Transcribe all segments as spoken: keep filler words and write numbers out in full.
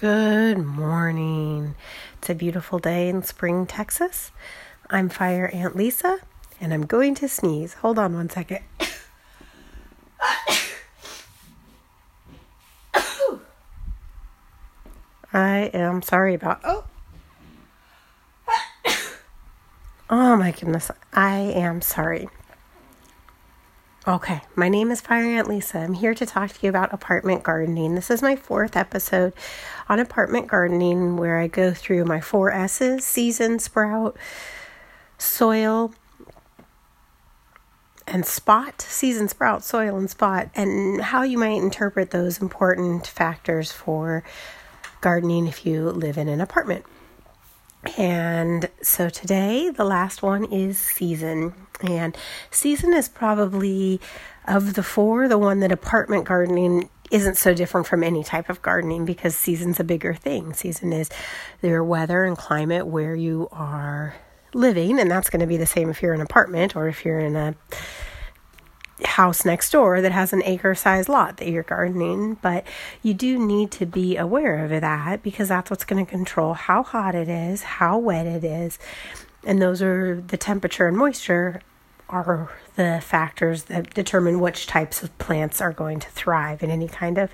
Good morning. It's a beautiful day in Spring, Texas. I'm Fire Aunt Lisa, and I'm going to sneeze. Hold on one second. I am sorry about... Oh! Oh my goodness. I am sorry. Okay, my name is Fire Aunt Lisa. I'm here to talk to you about apartment gardening. This is my fourth episode on apartment gardening where I go through my four S's, season, sprout, soil, and spot. Season, sprout, soil, and spot, and how you might interpret those important factors for gardening if you live in an apartment. And so today, the last one is season. And season is probably, of the four, the one that apartment gardening isn't so different from any type of gardening because season's a bigger thing. Season is your weather and climate where you are living, and that's going to be the same if you're in an apartment or if you're in a house next door that has an acre size lot that you're gardening. But you do need to be aware of that because that's what's going to control how hot it is, how wet it is. And those are the temperature and moisture are the factors that determine which types of plants are going to thrive in any kind of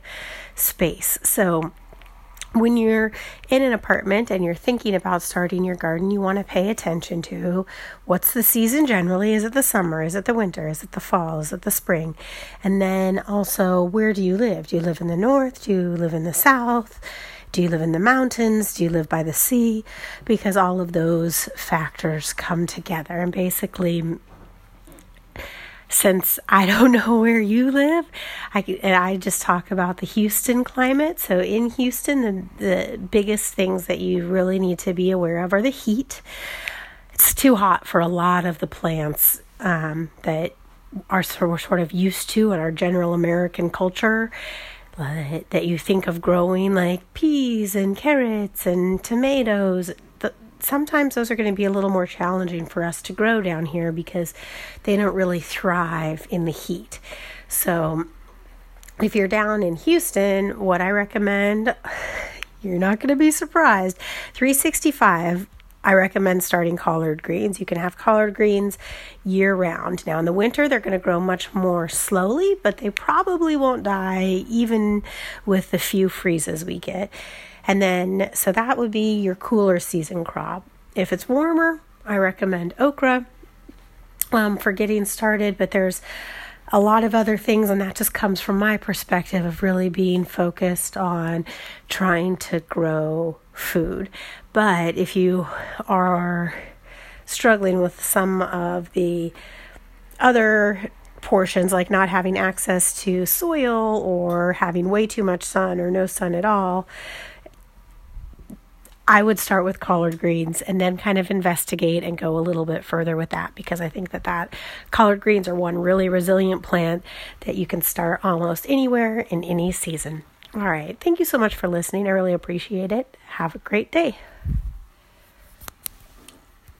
space. So when you're in an apartment and you're thinking about starting your garden, you want to pay attention to what's the season generally. Is it the summer? Is it the winter? Is it the fall? Is it the spring? And then also, where do you live? Do you live in the north? Do you live in the south? Do you live in the mountains? Do you live by the sea? Because all of those factors come together. And basically, since I don't know where you live, I, and I just talk about the Houston climate. So in Houston, the, the biggest things that you really need to be aware of are the heat. It's too hot for a lot of the plants um, that are sort of used to in our general American culture, that you think of growing, like peas and carrots and tomatoes. Sometimes those are going to be a little more challenging for us to grow down here because they don't really thrive in the heat. So if you're down in Houston, what I recommend, you're not going to be surprised, three sixty-five, I recommend starting collard greens. You can have collard greens year round. Now in the winter, they're going to grow much more slowly, but they probably won't die even with the few freezes we get. And then, so that would be your cooler season crop. If it's warmer, I recommend okra um, for getting started, but there's a lot of other things, and that just comes from my perspective of really being focused on trying to grow food. But if you are struggling with some of the other portions, like not having access to soil or having way too much sun or no sun at all, I would start with collard greens and then kind of investigate and go a little bit further with that, because I think that that collard greens are one really resilient plant that you can start almost anywhere in any season. All right. Thank you so much for listening. I really appreciate it. Have a great day.